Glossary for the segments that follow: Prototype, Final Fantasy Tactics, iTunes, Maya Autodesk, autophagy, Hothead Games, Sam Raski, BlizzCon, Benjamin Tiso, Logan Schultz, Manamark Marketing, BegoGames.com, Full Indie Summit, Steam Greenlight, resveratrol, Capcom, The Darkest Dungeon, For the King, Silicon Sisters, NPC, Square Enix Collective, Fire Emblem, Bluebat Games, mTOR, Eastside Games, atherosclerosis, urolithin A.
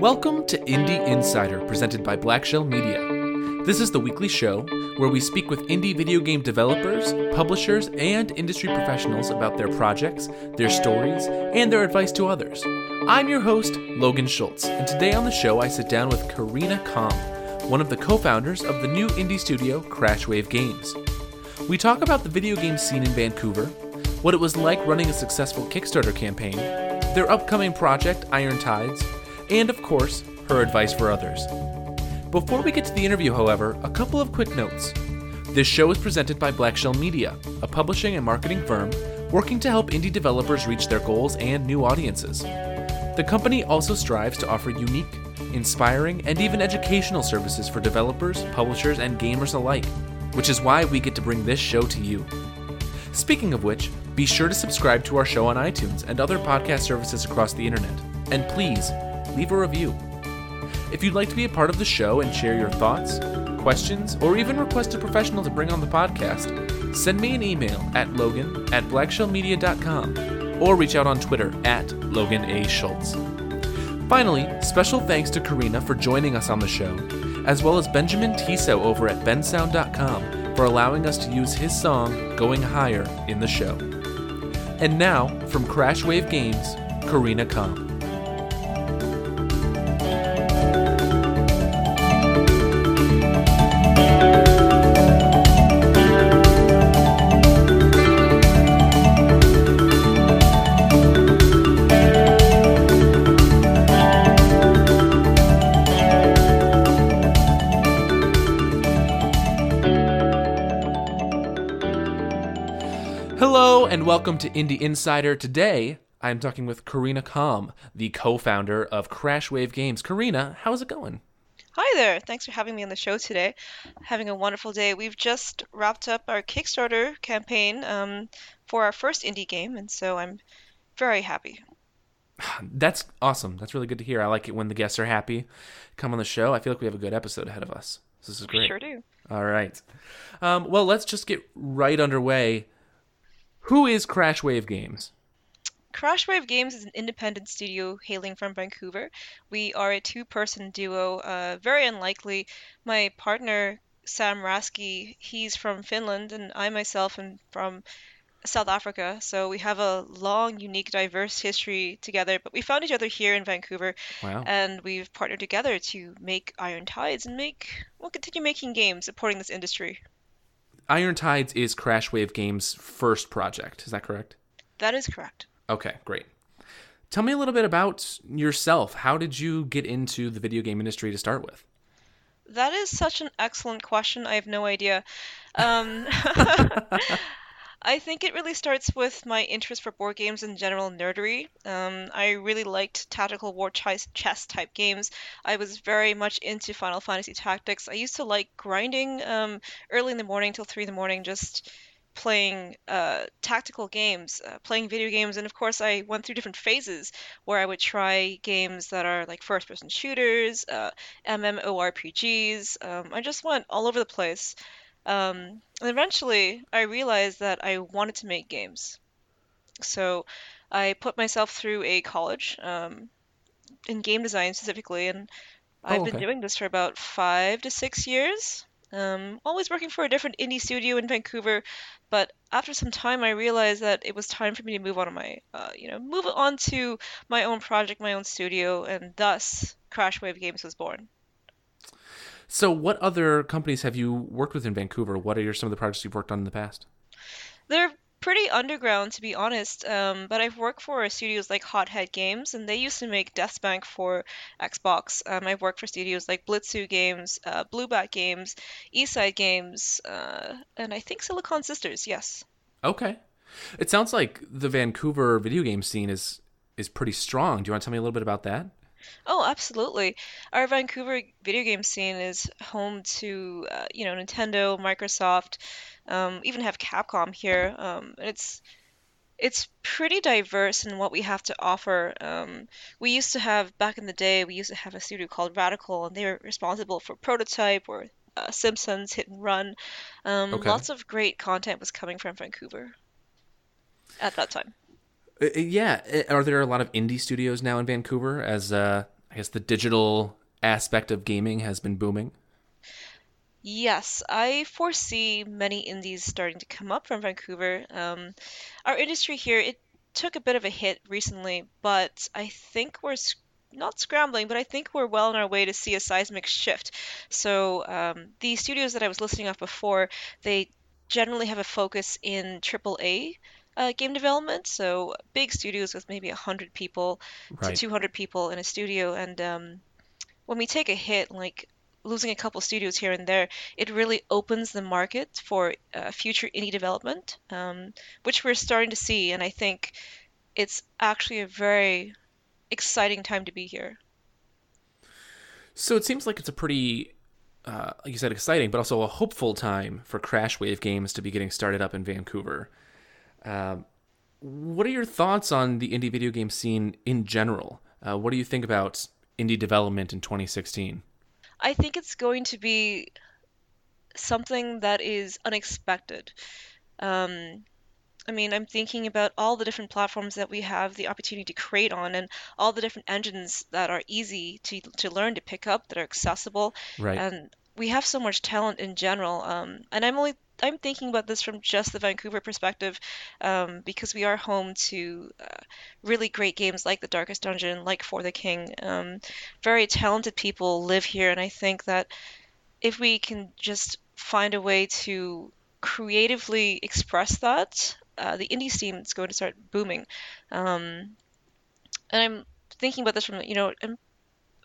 Welcome to Indie Insider, presented by Blackshell Media. This is the weekly show where we speak with indie video game developers, publishers, and industry professionals about their projects, their stories, and their advice to others. I'm your host, Logan Schultz, and today on the show I sit down with Karina Kham, one of the co-founders of the new indie studio Crashwave Games. We talk about the video game scene in Vancouver, what it was like running a successful Kickstarter campaign, their upcoming project, Iron Tides, and of course, her advice for others. Before we get to the interview, however, a couple of quick notes. This show is presented by Blackshell Media, a publishing and marketing firm working to help indie developers reach their goals and new audiences. The company also strives to offer unique, inspiring, and even educational services for developers, publishers, and gamers alike, which is why we get to bring this show to you. Speaking of which, be sure to subscribe to our show on iTunes and other podcast services across the internet. And please, leave a review. If you'd like to be a part of the show and share your thoughts, questions, or even request a professional to bring on the podcast, send me an email at logan@blackshellmedia.com or reach out on Twitter at Logan A. Schultz. Finally, special thanks to Karina for joining us on the show, as well as Benjamin Tiso over at bensound.com for allowing us to use his song, Going Higher, in the show. And now, from Crashwave Games, Karina Kham. Welcome to Indie Insider. Today, I'm talking with Karina Kham, the co-founder of Crashwave Games. Karina, how's it going? Hi there. Thanks for having me on the show today. Having a wonderful day. We've just wrapped up our Kickstarter campaign for our first indie game, and so I'm very happy. That's awesome. That's really good to hear. I like it when the guests are happy. Come on the show. I feel like we have a good episode ahead of us. So this is great. We sure do. All right. Well, let's just get right underway. Who is Crashwave Games? Crashwave Games is an independent studio hailing from Vancouver. We are a two-person duo, very unlikely. My partner, Sam Raski, he's from Finland, and I myself am from South Africa. So we have a long, unique, diverse history together, but we found each other here in Vancouver. Wow. And we've partnered together to make Iron Tides and we'll continue making games supporting this industry. Iron Tides is Crashwave Games' first project. Is that correct? That is correct. Okay, great. Tell me a little bit about yourself. How did you get into the video game industry to start with? That is such an excellent question. I have no idea. I think it really starts with my interest for board games and general nerdery. I really liked tactical war chess-type games. I was very much into Final Fantasy Tactics. I used to like grinding early in the morning till 3 in the morning, just playing tactical games, playing video games. And of course, I went through different phases where I would try games that are like first-person shooters, MMORPGs. I just went all over the place. And eventually I realized that I wanted to make games. So I put myself through a college in game design specifically, and I've been doing this for about 5 to 6 years, always working for a different indie studio in Vancouver. But after some time, I realized that it was time for me to move on to my own project, my own studio, and thus Crashwave Games was born. So what other companies have you worked with in Vancouver? What are some of the projects you've worked on in the past? They're pretty underground, to be honest, but I've worked for studios like Hothead Games, and they used to make Death Bank for Xbox. I've worked for studios like Blitzu Games, Bluebat Games, Eastside Games, and I think Silicon Sisters, yes. Okay. It sounds like the Vancouver video game scene is pretty strong. Do you want to tell me a little bit about that? Oh, absolutely. Our Vancouver video game scene is home to, Nintendo, Microsoft, even have Capcom here. It's pretty diverse in what we have to offer. Back in the day, we used to have a studio called Radical, and they were responsible for Prototype or Simpsons Hit and Run. Lots of great content was coming from Vancouver at that time. Yeah. Are there a lot of indie studios now in Vancouver? As I guess the digital aspect of gaming has been booming? Yes, I foresee many indies starting to come up from Vancouver. Our industry here, it took a bit of a hit recently, but I think we're not scrambling, but I think we're well on our way to see a seismic shift. So the studios that I was listing off before, they generally have a focus in AAA game development, so big studios with maybe 100 people to 200 people in a studio. And when we take a hit, like losing a couple studios here and there, it really opens the market for future indie development, which we're starting to see. And I think it's actually a very exciting time to be here. So it seems like it's a pretty, like you said, exciting, but also a hopeful time for Crashwave Games to be getting started up in Vancouver. What are your thoughts on the indie video game scene in general? What do you think about indie development in 2016? I think it's going to be something that is unexpected. I mean, I'm thinking about all the different platforms that we have the opportunity to create on and all the different engines that are easy to learn, to pick up, that are accessible. Right. And we have so much talent in general. And I'm thinking about this from just the Vancouver perspective, because we are home to really great games like The Darkest Dungeon, like For the King. Very talented people live here, and I think that if we can just find a way to creatively express that, the indie scene is going to start booming. And I'm thinking about this from,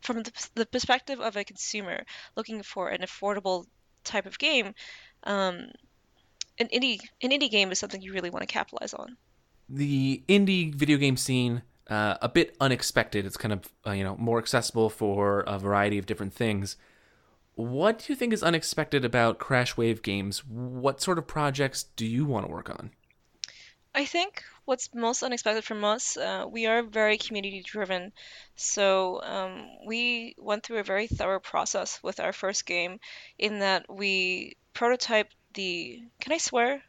from the perspective of a consumer looking for an affordable type of game. An indie game is something you really want to capitalize on. The indie video game scene, a bit unexpected. It's kind of more accessible for a variety of different things. What do you think is unexpected about Crashwave Games? What sort of projects do you want to work on? I think what's most unexpected from us, we are very community-driven. So we went through a very thorough process with our first game in that we prototyped the... Can I swear?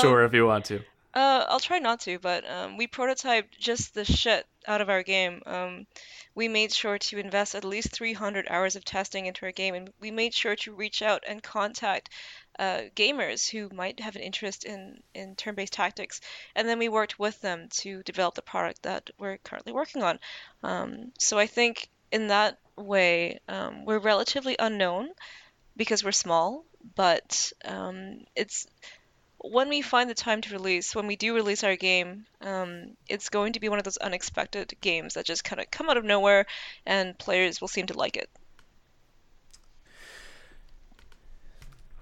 Sure, if you want to. I'll try not to, but we prototyped just the shit out of our game. We made sure to invest at least 300 hours of testing into our game, and we made sure to reach out and contact gamers who might have an interest in turn-based tactics, and then we worked with them to develop the product that we're currently working on. So I think in that way, we're relatively unknown because we're small, but it's when we find the time to release, when we do release our game, it's going to be one of those unexpected games that just kind of come out of nowhere, and players will seem to like it.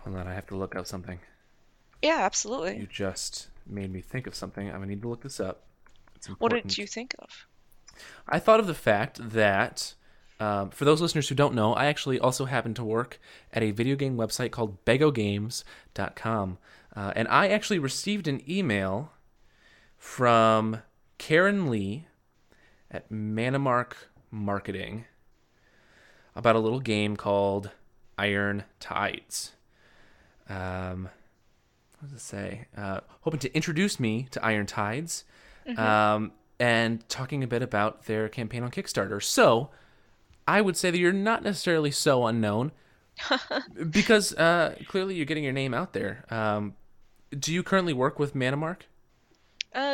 Hold on, I have to look up something. Yeah, absolutely. You just made me think of something. I'm going to need to look this up. What did you think of? I thought of the fact that, for those listeners who don't know, I actually also happen to work at a video game website called BegoGames.com. And I actually received an email from Karen Lee at Manamark Marketing about a little game called Iron Tides. What does it say? Hoping to introduce me to Iron Tides, and talking a bit about their campaign on Kickstarter. So I would say that you're not necessarily so unknown because clearly you're getting your name out there. Do you currently work with Manamark?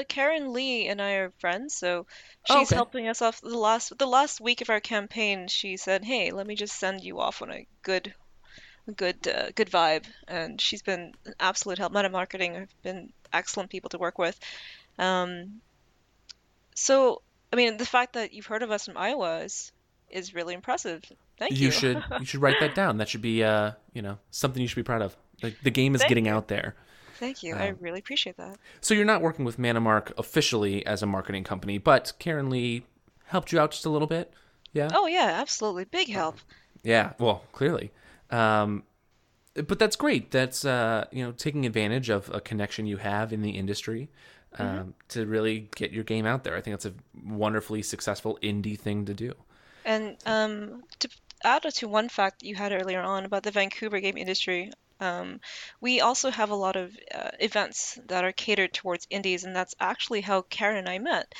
Karen Lee and I are friends, so she's helping us off the last week of our campaign. She said, "Hey, let me just send you off on a good vibe," and she's been an absolute help. Manamark Marketing have been excellent people to work with. So I mean, the fact that you've heard of us from Iowa is really impressive. Thank you. You should write that down. That should be something you should be proud of. The game is getting out there. Thank you. I really appreciate that. So you're not working with Manamark officially as a marketing company, but Karen Lee helped you out just a little bit. Yeah. Oh yeah, absolutely. Big help. Yeah. Well, clearly. But that's great. That's, taking advantage of a connection you have in the industry, to really get your game out there. I think that's a wonderfully successful indie thing to do. And, to add to one fact you had earlier on about the Vancouver game industry, we also have a lot of events that are catered towards indies, and that's actually how Karen and I met.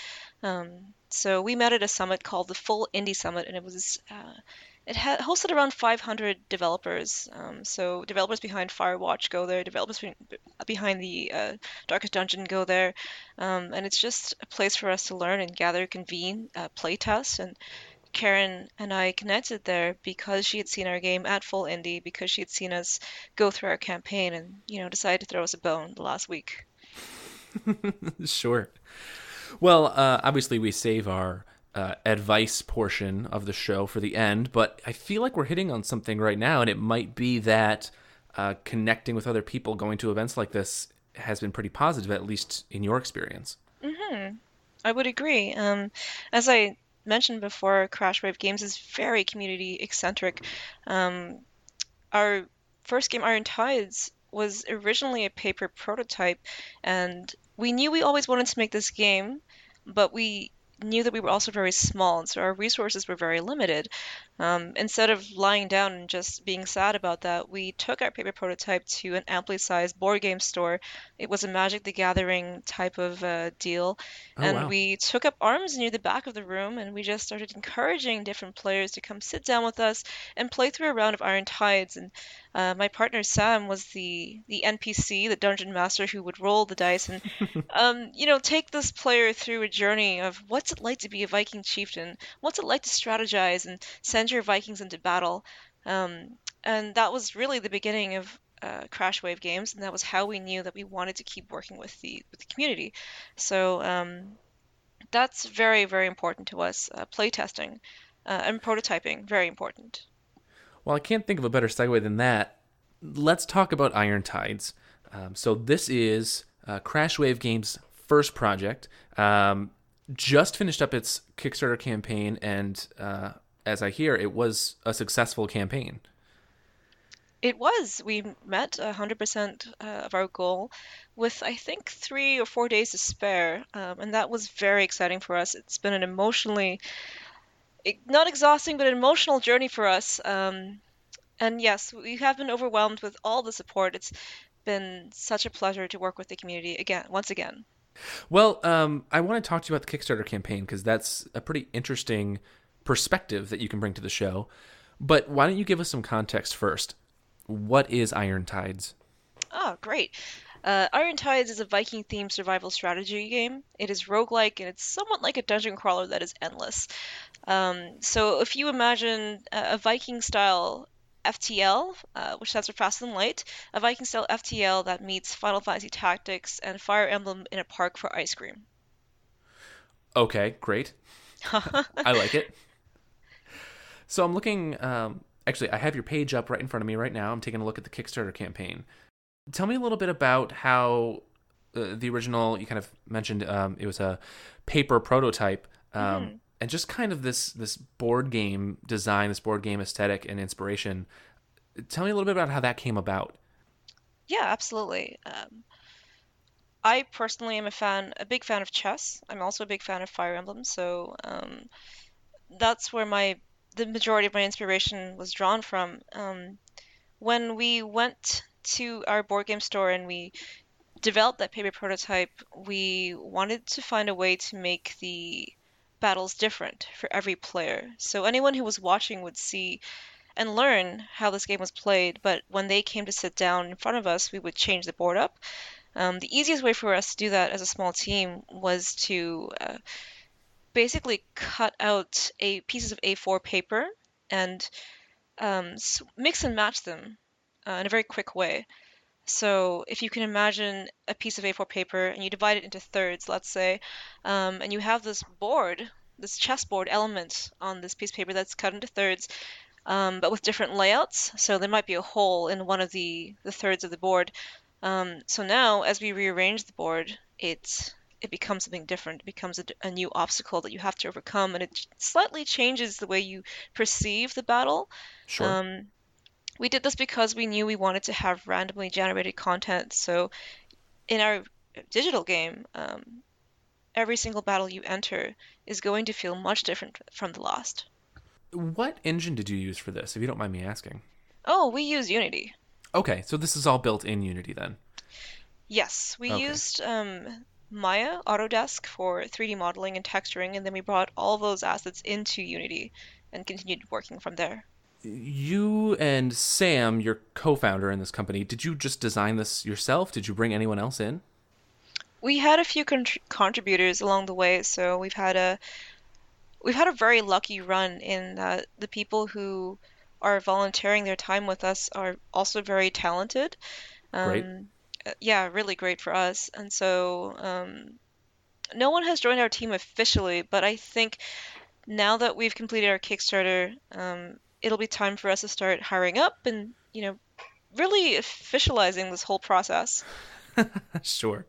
So we met at a summit called the Full Indie Summit, and it was hosted around 500 developers. So developers behind Firewatch go there, developers behind the Darkest Dungeon go there, and it's just a place for us to learn and gather, convene, playtest. And Karen and I connected there because she had seen our game at Full Indie, because she had seen us go through our campaign, and decided to throw us a bone the last week. Sure. Well, obviously we save our advice portion of the show for the end, but I feel like we're hitting on something right now, and it might be that connecting with other people, going to events like this, has been pretty positive, at least in your experience. Mm-hmm. I would agree. As I mentioned before, Crashwave Games is very community-eccentric. Our first game, Iron Tides, was originally a paper prototype, and we knew we always wanted to make this game, but we knew that we were also very small, and so our resources were very limited. Instead of lying down and just being sad about that, we took our paper prototype to an amply sized board game store. It was a Magic the Gathering type of deal. Oh, and wow. We took up arms near the back of the room, and we just started encouraging different players to come sit down with us and play through a round of Iron Tides. And my partner Sam was the NPC, the dungeon master, who would roll the dice and take this player through a journey of what's it like to be a Viking chieftain, what's it like to strategize and send your Vikings into battle. And that was really the beginning of Crashwave Games, and that was how we knew that we wanted to keep working with the community. So that's very, very important to us. Playtesting and prototyping, very important. Well, I can't think of a better segue than that. Let's talk about Iron Tides. So this is Crashwave Games' first project. Just finished up its Kickstarter campaign, and as I hear, it was a successful campaign. It was. We met 100% of our goal with, I think, 3 or 4 days to spare, and that was very exciting for us. It's been an emotionally... not exhausting, but an emotional journey for us. And yes, we have been overwhelmed with all the support. It's been such a pleasure to work with the community once again. Well, I want to talk to you about the Kickstarter campaign, because that's a pretty interesting perspective that you can bring to the show. But why don't you give us some context first? What is Iron Tides? Oh, great. Iron Tides is a Viking-themed survival strategy game. It is roguelike, and it's somewhat like a dungeon crawler that is endless. So if you imagine a Viking-style FTL, which stands for Fast and Light, a Viking-style FTL that meets Final Fantasy Tactics and Fire Emblem in a park for ice cream. Okay, great. I like it. So I'm looking... actually, I have your page up right in front of me right now. I'm taking a look at the Kickstarter campaign. Tell me a little bit about how the original, you kind of mentioned it was a paper prototype, and just kind of this board game design, this board game aesthetic and inspiration. Tell me a little bit about how that came about. Yeah, absolutely. I personally am a big fan of chess. I'm also a big fan of Fire Emblem, so that's where the majority of my inspiration was drawn from. When we went to our board game store and we developed that paper prototype, we wanted to find a way to make the battles different for every player. So anyone who was watching would see and learn how this game was played, but when they came to sit down in front of us, we would change the board up. The easiest way for us to do that as a small team was to basically cut out pieces of A4 paper and mix and match them in a very quick way. So if you can imagine a piece of A4 paper and you divide it into thirds, let's say, and you have this board, this chessboard element on this piece of paper that's cut into thirds, but with different layouts. So there might be a hole in one of the thirds of the board. So now as we rearrange the board, it becomes something different. It becomes a new obstacle that you have to overcome, and it slightly changes the way you perceive the battle. Sure. We did this because we knew we wanted to have randomly generated content. So in our digital game, every single battle you enter is going to feel much different from the last. What engine did you use for this, if you don't mind me asking? Oh, we use Unity. Okay, so this is all built in Unity then? Yes, we used Maya Autodesk for 3D modeling and texturing, and then we brought all those assets into Unity and continued working from there. You and Sam, your co-founder in this company, did you just design this yourself? Did you bring anyone else in? We had a few contributors along the way, so we've had a very lucky run in that the people who are volunteering their time with us are also very talented. Great. Yeah, really great for us. And so no one has joined our team officially, but I think now that we've completed our Kickstarter, it'll be time for us to start hiring up and, you know, really officializing this whole process. Sure.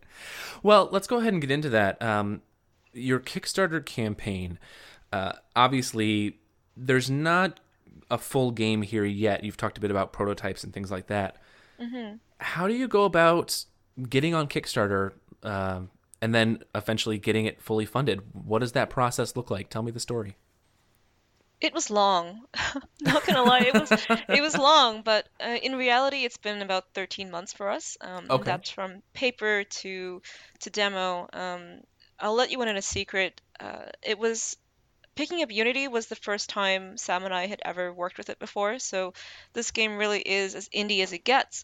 Well, let's go ahead and get into that. Your Kickstarter campaign, obviously, there's not a full game here yet. You've talked a bit about prototypes and things like that. Mm-hmm. How do you go about getting on Kickstarter and then eventually getting it fully funded? What does that process look like? Tell me the story. It was long. Not gonna lie, it was long, but in reality, it's been about 13 months for us. Okay. That's from paper to demo. I'll let you in on a secret. It was picking up Unity was the first time Sam and I had ever worked with it before. So this game really is as indie as it gets.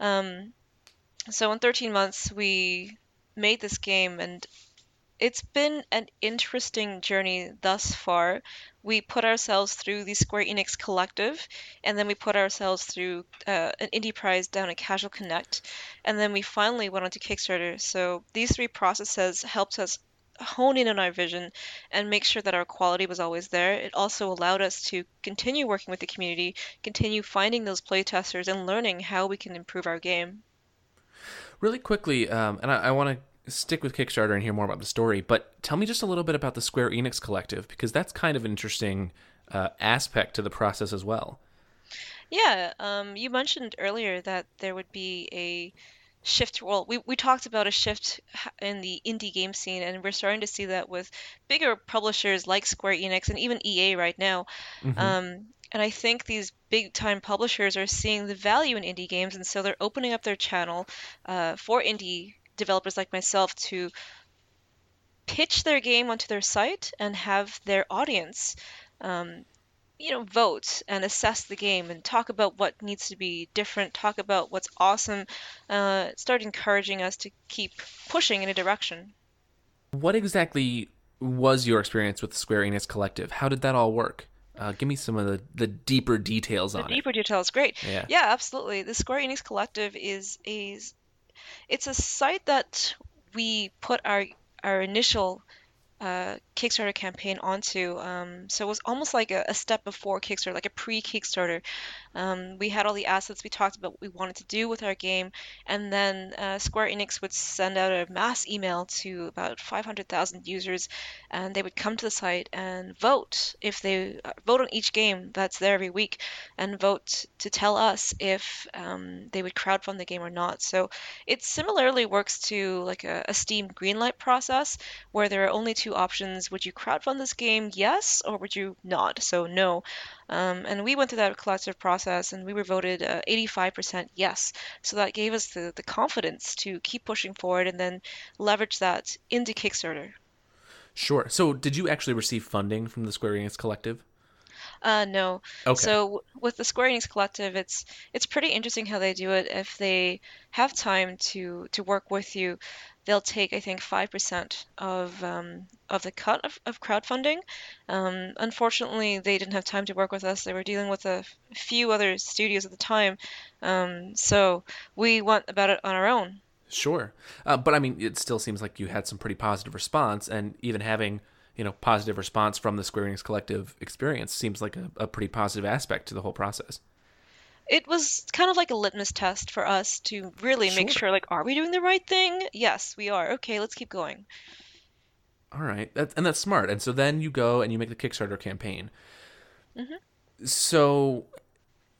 So in 13 months, we made this game, and it's been an interesting journey thus far. We put ourselves through the Square Enix Collective, and then we put ourselves through an indie prize down at Casual Connect, and then we finally went on to Kickstarter. So these three processes helped us hone in on our vision and make sure that our quality was always there. It also allowed us to continue working with the community, continue finding those playtesters, and learning how we can improve our game. Really quickly, and I want to stick with Kickstarter and hear more about the story, but tell me just a little bit about the Square Enix Collective, because that's kind of an interesting aspect to the process as well. Yeah, you mentioned earlier that there would be a shift. Well, we talked about a shift in the indie game scene, and we're starting to see that with bigger publishers like Square Enix and even EA right now. Mm-hmm. And I think these big-time publishers are seeing the value in indie games, and so they're opening up their channel for indie developers like myself to pitch their game onto their site and have their audience vote and assess the game and talk about what needs to be different, talk about what's awesome, start encouraging us to keep pushing in a direction. What exactly was your experience with the Square Enix Collective? How did that all work? Give me some of the deeper details on it. The deeper details, great. Yeah, absolutely. The Square Enix Collective it's a site that we put our initial Kickstarter campaign onto. So it was almost like a step before Kickstarter, like a pre-Kickstarter. We had all the assets, we talked about what we wanted to do with our game, and then Square Enix would send out a mass email to about 500,000 users, and they would come to the site and vote. If they vote on each game that's there every week, and vote to tell us if they would crowdfund the game or not. So it similarly works to like a Steam Greenlight process, where there are only two options. Would you crowdfund this game? Yes, or would you not? So no. And we went through that collective process, and we were voted 85% yes. So that gave us the confidence to keep pushing forward and then leverage that into Kickstarter. Sure. So did you actually receive funding from the Square Enix Collective? No. Okay. So with the Square Enix Collective, it's pretty interesting how they do it. If they have time to work with you, they'll take, I think, 5% of the cut of crowdfunding. Unfortunately, they didn't have time to work with us. They were dealing with a few other studios at the time. So we went about it on our own. Sure. But I mean, it still seems like you had some pretty positive response, and even having positive response from the Square Enix Collective experience seems like a pretty positive aspect to the whole process. It was kind of like a litmus test for us to really make sure, like, are we doing the right thing? Yes, we are. Okay, let's keep going. All right. And that's smart. And so then you go and you make the Kickstarter campaign. Mm-hmm. So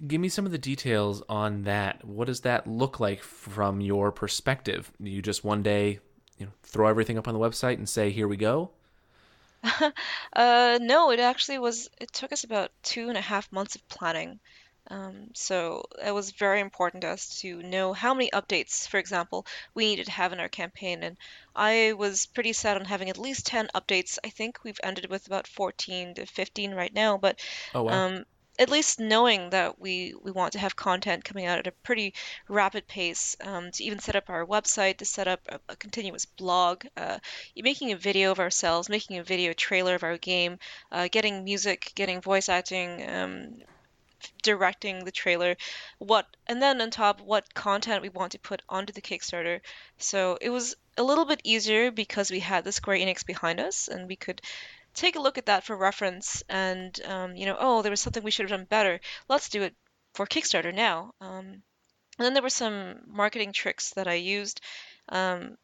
give me some of the details on that. What does that look like from your perspective? Do you just one day throw everything up on the website and say, here we go? No, it took us about 2.5 months of planning. So it was very important to us to know how many updates, for example, we needed to have in our campaign. And I was pretty set on having at least 10 updates. I think we've ended with about 14 to 15 right now. But oh, wow. At least knowing that we want to have content coming out at a pretty rapid pace, to even set up our website, to set up a continuous blog, making a video of ourselves, making a video trailer of our game, getting music, getting voice acting, directing the trailer, and then on top, what content we want to put onto the Kickstarter. So it was a little bit easier because we had the Square Enix behind us, and we could take a look at that for reference and, there was something we should have done better. Let's do it for Kickstarter now. And then there were some marketing tricks that I used. And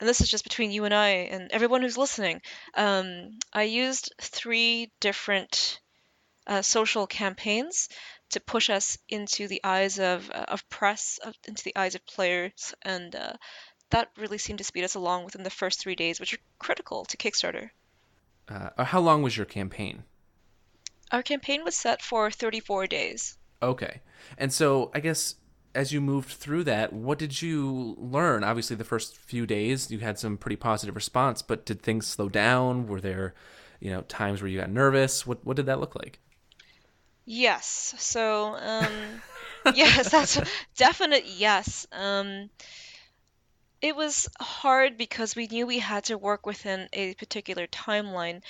this is just between you and I and everyone who's listening. I used 3 different social campaigns to push us into the eyes of press, into the eyes of players. And that really seemed to speed us along within the first 3 days, which are critical to Kickstarter. How long was your campaign? Our campaign was set for 34 days. Okay. And so I guess as you moved through that, what did you learn? Obviously, the first few days you had some pretty positive response, but did things slow down? Were there, times where you got nervous? What did that look like? Yes. So, yes, that's a definite yes. It was hard because we knew we had to work within a particular timeline.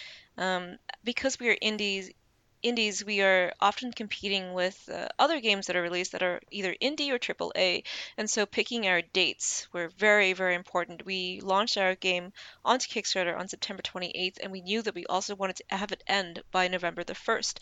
Because we are indies, we are often competing with other games that are released that are either indie or AAA. And so picking our dates were very, very important. We launched our game onto Kickstarter on September 28th, and we knew that we also wanted to have it end by November the 1st.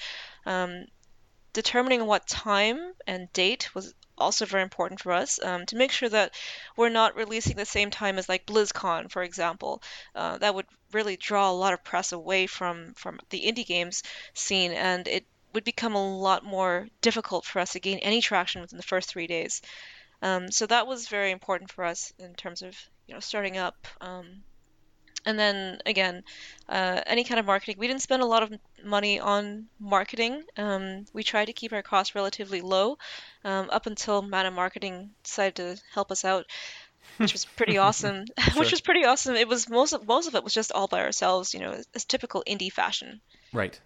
Determining what time and date was also very important for us, to make sure that we're not releasing the same time as like BlizzCon, for example. That would really draw a lot of press away from the indie games scene, and it would become a lot more difficult for us to gain any traction within the first 3 days. So that was very important for us in terms of starting up. And then again, any kind of marketing. We didn't spend a lot of money on marketing. We tried to keep our costs relatively low, up until Manamark Marketing decided to help us out, which was pretty awesome. Sure. Which was pretty awesome. It was most of it was just all by ourselves, as typical indie fashion. Right.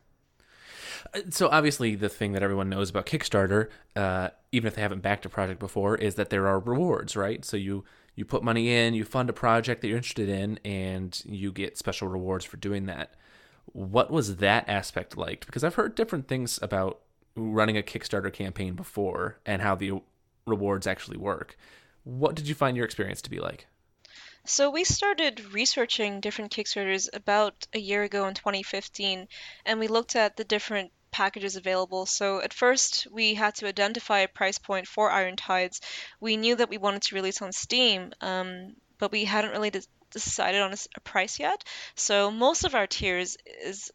So obviously the thing that everyone knows about Kickstarter, even if they haven't backed a project before, is that there are rewards, right? So you put money in, you fund a project that you're interested in, and you get special rewards for doing that. What was that aspect like? Because I've heard different things about running a Kickstarter campaign before and how the rewards actually work. What did you find your experience to be like? So we started researching different Kickstarters about a year ago in 2015, and we looked at the different packages available. So at first we had to identify a price point for Iron Tides. We knew that we wanted to release on Steam, but we hadn't really decided on a price yet. So most of our tiers is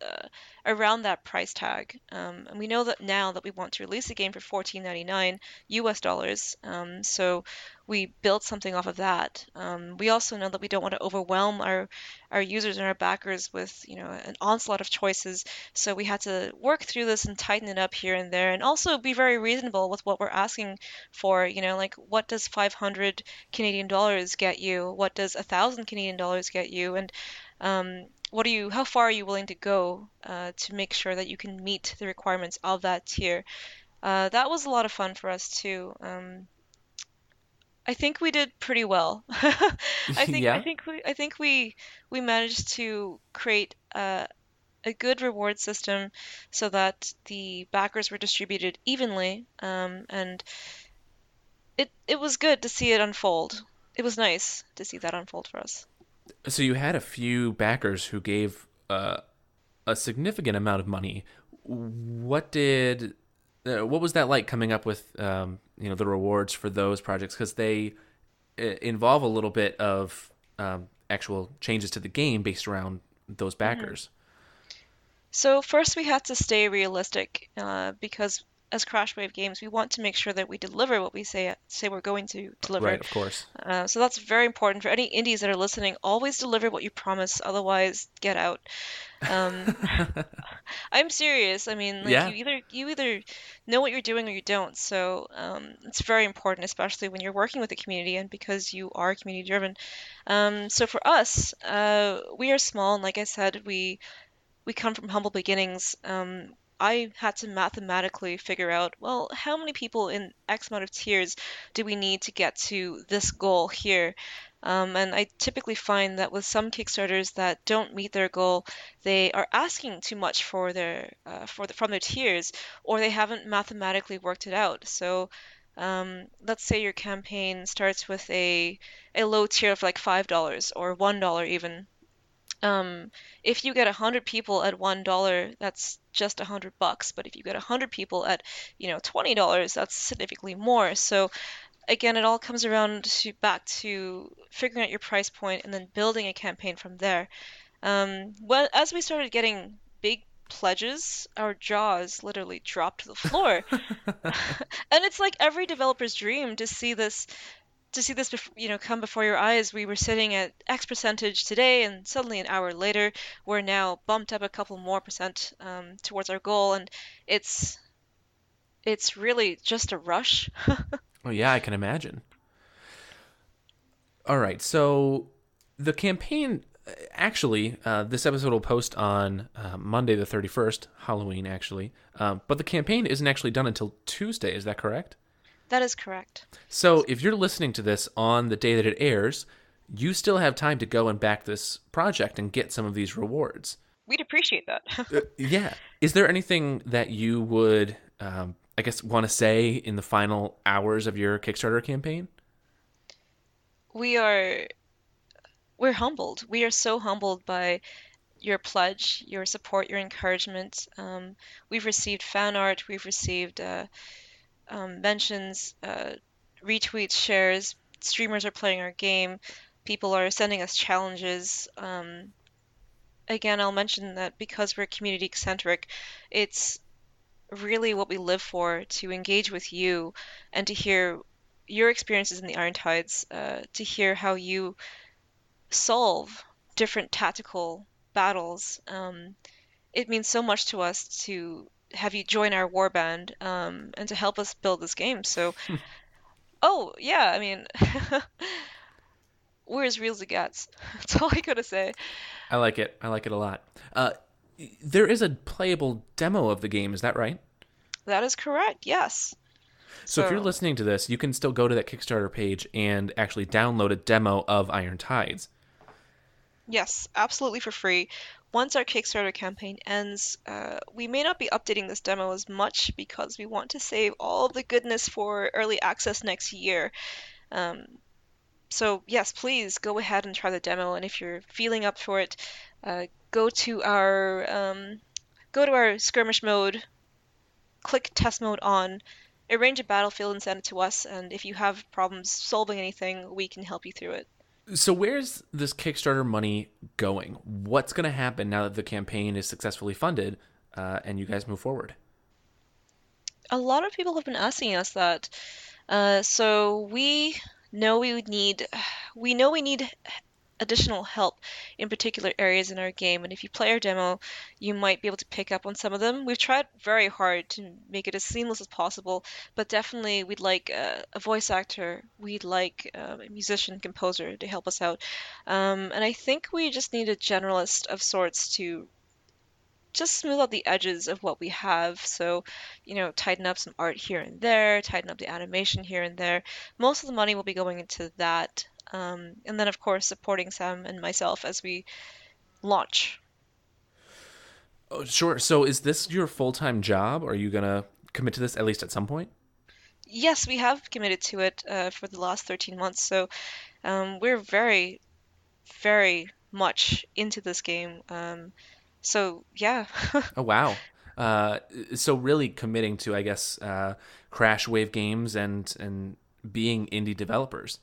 around that price tag. And we know that now that we want to release a game for $14.99 US dollars. So we built something off of that. We also know that we don't want to overwhelm our users and our backers with, an onslaught of choices. So we had to work through this and tighten it up here and there, and also be very reasonable with what we're asking for. Like, what does 500 Canadian dollars get you? What does 1,000 Canadian dollars get you? And how far are you willing to go to make sure that you can meet the requirements of that tier? That was a lot of fun for us too. I think we did pretty well. I think we managed to create a good reward system so that the backers were distributed evenly, and it was good to see it unfold. It was nice to see that unfold for us. So you had a few backers who gave a significant amount of money. What was that like, coming up with the rewards for those projects? Because they involve a little bit of actual changes to the game based around those backers. Mm-hmm. So first we had to stay realistic because as Crashwave Games, we want to make sure that we deliver what we say we're going to deliver. Right, of course. So that's very important for any indies that are listening. Always deliver what you promise. Otherwise, get out. I'm serious. I mean, you either know what you're doing or you don't. So it's very important, especially when you're working with the community and because you are community driven. So for us, we are small, and like I said, we come from humble beginnings. I had to mathematically figure out, well, how many people in X amount of tiers do we need to get to this goal here? And I typically find that with some Kickstarters that don't meet their goal, they are asking too much from their tiers, or they haven't mathematically worked it out. So let's say your campaign starts with a low tier of like $5 or $1 even. If you get 100 people at $1, that's just $100. But if you get 100 people at, $20, that's significantly more. So again, it all comes around back to figuring out your price point and then building a campaign from there. As we started getting big pledges, our jaws literally dropped to the floor. And it's like every developer's dream to see this. Come before your eyes. We were sitting at X percentage today, and suddenly an hour later, we're now bumped up a couple more percent towards our goal, and it's really just a rush. Oh yeah, I can imagine. All right, so the campaign. Actually, this episode will post on Monday the 31st, Halloween actually. But the campaign isn't actually done until Tuesday. Is that correct? That is correct. So if you're listening to this on the day that it airs, you still have time to go and back this project and get some of these rewards. We'd appreciate that. Yeah. Is there anything that you would, want to say in the final hours of your Kickstarter campaign? We're humbled. We are so humbled by your pledge, your support, your encouragement. We've received fan art. We've received... mentions, retweets, shares, streamers are playing our game, people are sending us challenges. Again, I'll mention that because we're community-centric, it's really what we live for, to engage with you and to hear your experiences in the Iron Tides, to hear how you solve different tactical battles. It means so much to us to have you join our warband and to help us build this game. So, we're as real as it gets. That's all I gotta say. I like it. I like it a lot. There is a playable demo of the game. Is that right? That is correct. Yes. So if you're listening to this, you can still go to that Kickstarter page and actually download a demo of Iron Tides. Yes, absolutely for free. Once our Kickstarter campaign ends, we may not be updating this demo as much because we want to save all of the goodness for early access next year. So yes, please go ahead and try the demo. And if you're feeling up for it, go to our skirmish mode, click test mode on, arrange a battlefield and send it to us. And if you have problems solving anything, we can help you through it. So where's this Kickstarter money going? What's going to happen now that the campaign is successfully funded and you guys move forward? A lot of people have been asking us that. So we know we need additional help in particular areas in our game. And if you play our demo, you might be able to pick up on some of them. We've tried very hard to make it as seamless as possible, but definitely we'd like a voice actor. We'd like a musician, composer to help us out. And I think we just need a generalist of sorts to just smooth out the edges of what we have. So, tighten up some art here and there, tighten up the animation here and there. Most of the money will be going into that. And then, of course, supporting Sam and myself as we launch. Oh, sure. So is this your full-time job? Are you going to commit to this at least at some point? Yes, we have committed to it for the last 13 months. So we're very, very much into this game. Yeah. Oh, wow. So really committing to, I guess, Crashwave Games and being indie developers.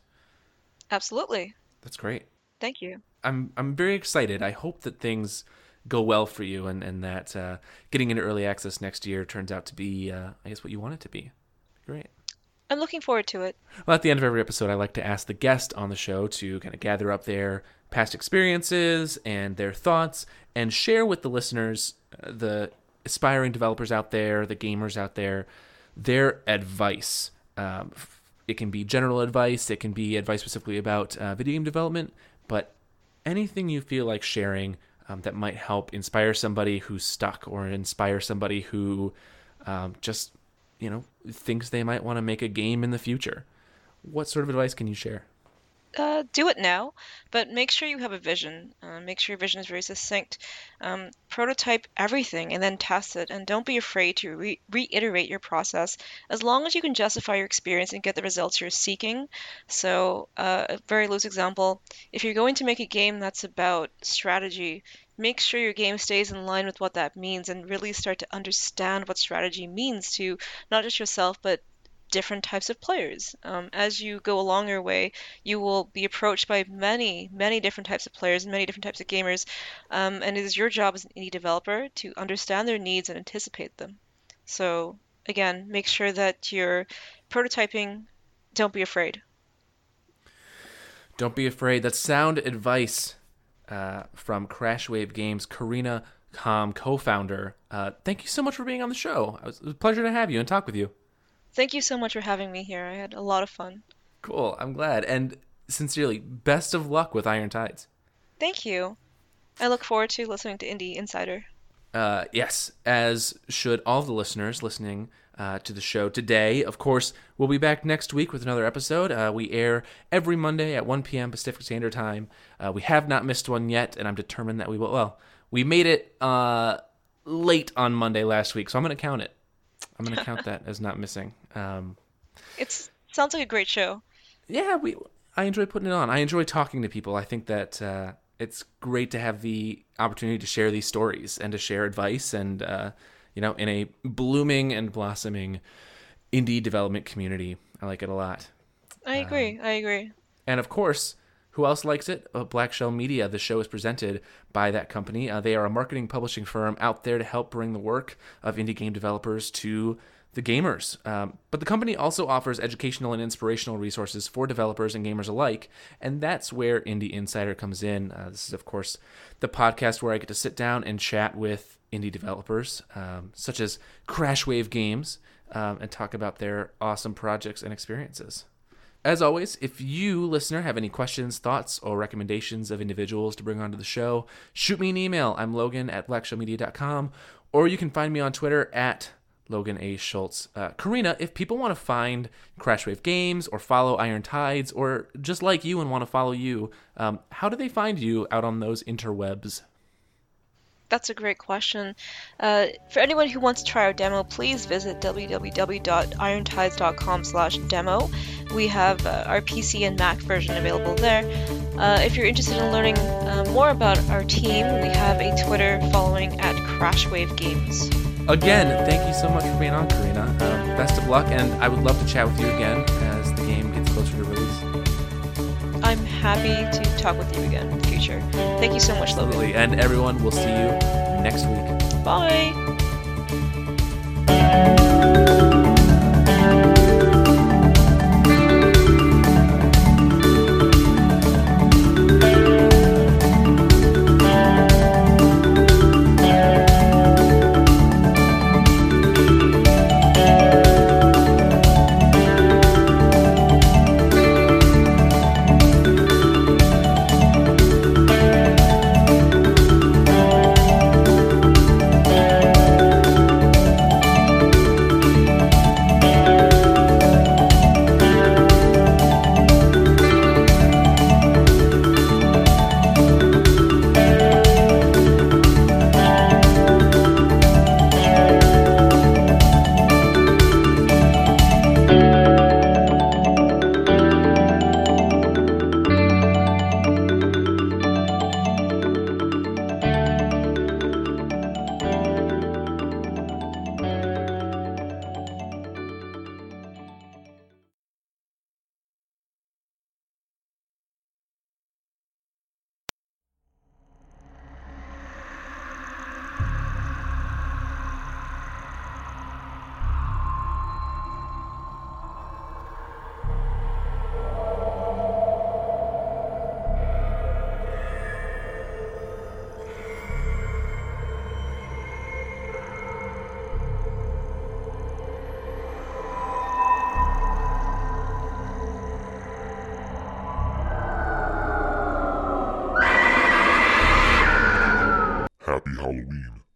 Absolutely. That's great. Thank you. I'm very excited. I hope that things go well for you, and that getting into early access next year turns out to be, I guess, what you want it to be. Great. I'm looking forward to it. Well, at the end of every episode, I like to ask the guest on the show to kind of gather up their past experiences and their thoughts and share with the listeners, the aspiring developers out there, the gamers out there, their advice. It can be general advice. It can be advice specifically about video game development, but anything you feel like sharing that might help inspire somebody who's stuck or inspire somebody who just... you know, thinks they might want to make a game in the future. What sort of advice can you share? Do it now, but make sure you have a vision. Make sure your vision is very succinct. Prototype everything and then test it, and don't be afraid to reiterate your process as long as you can justify your experience and get the results you're seeking. So a very loose example, if you're going to make a game that's about strategy, make sure your game stays in line with what that means and really start to understand what strategy means to not just yourself, but different types of players. As you go along your way, you will be approached by many, many different types of players, many different types of gamers, and it is your job as an indie developer to understand their needs and anticipate them. So again, make sure that you're prototyping. Don't be afraid. Don't be afraid. That's sound advice from Crashwave Games, Karina Kham, co-founder. Thank you so much for being on the show. It was a pleasure to have you and talk with you. Thank you so much for having me here. I had a lot of fun. Cool. I'm glad. And sincerely, best of luck with Iron Tides. Thank you. I look forward to listening to Indie Insider. Yes, as should all the listeners listening to the show today. Of course, we'll be back next week with another episode. We air every Monday at 1 p.m. Pacific Standard Time. We have not missed one yet, and I'm determined that we will. Well, we made it late on Monday last week, so I'm going to count it. I'm going to count that as not missing. It sounds like a great show. Yeah, I enjoy putting it on. I enjoy talking to people. I think that it's great to have the opportunity to share these stories and to share advice. And, you know, in a blooming and blossoming indie development community, I like it a lot. I agree. And, of course, who else likes it? Blackshell Media. The show is presented by that company. They are a marketing publishing firm out there to help bring the work of indie game developers to the gamers. But the company also offers educational and inspirational resources for developers and gamers alike, and that's where Indie Insider comes in. This is, of course, the podcast where I get to sit down and chat with indie developers, such as Crashwave Games, and talk about their awesome projects and experiences. As always, if you, listener, have any questions, thoughts, or recommendations of individuals to bring onto the show, shoot me an email. I'm Logan@blackshellmedia.com, or you can find me on Twitter at Logan A. Schultz. Karina, if people want to find Crashwave Games or follow Iron Tides, or just like you and want to follow you, how do they find you out on those interwebs? That's a great question. For anyone who wants to try our demo, please visit www.irontides.com/demo. We have our PC and Mac version available there. If you're interested in learning more about our team, we have a Twitter following at Crashwave Games. Again, thank you so much for being on, Karina. Best of luck, and I would love to chat with you again as the game gets closer to release. I'm happy to talk with you again in the future. Thank you so much, Logan. Absolutely. And everyone, we'll see you next week. Bye. Halloween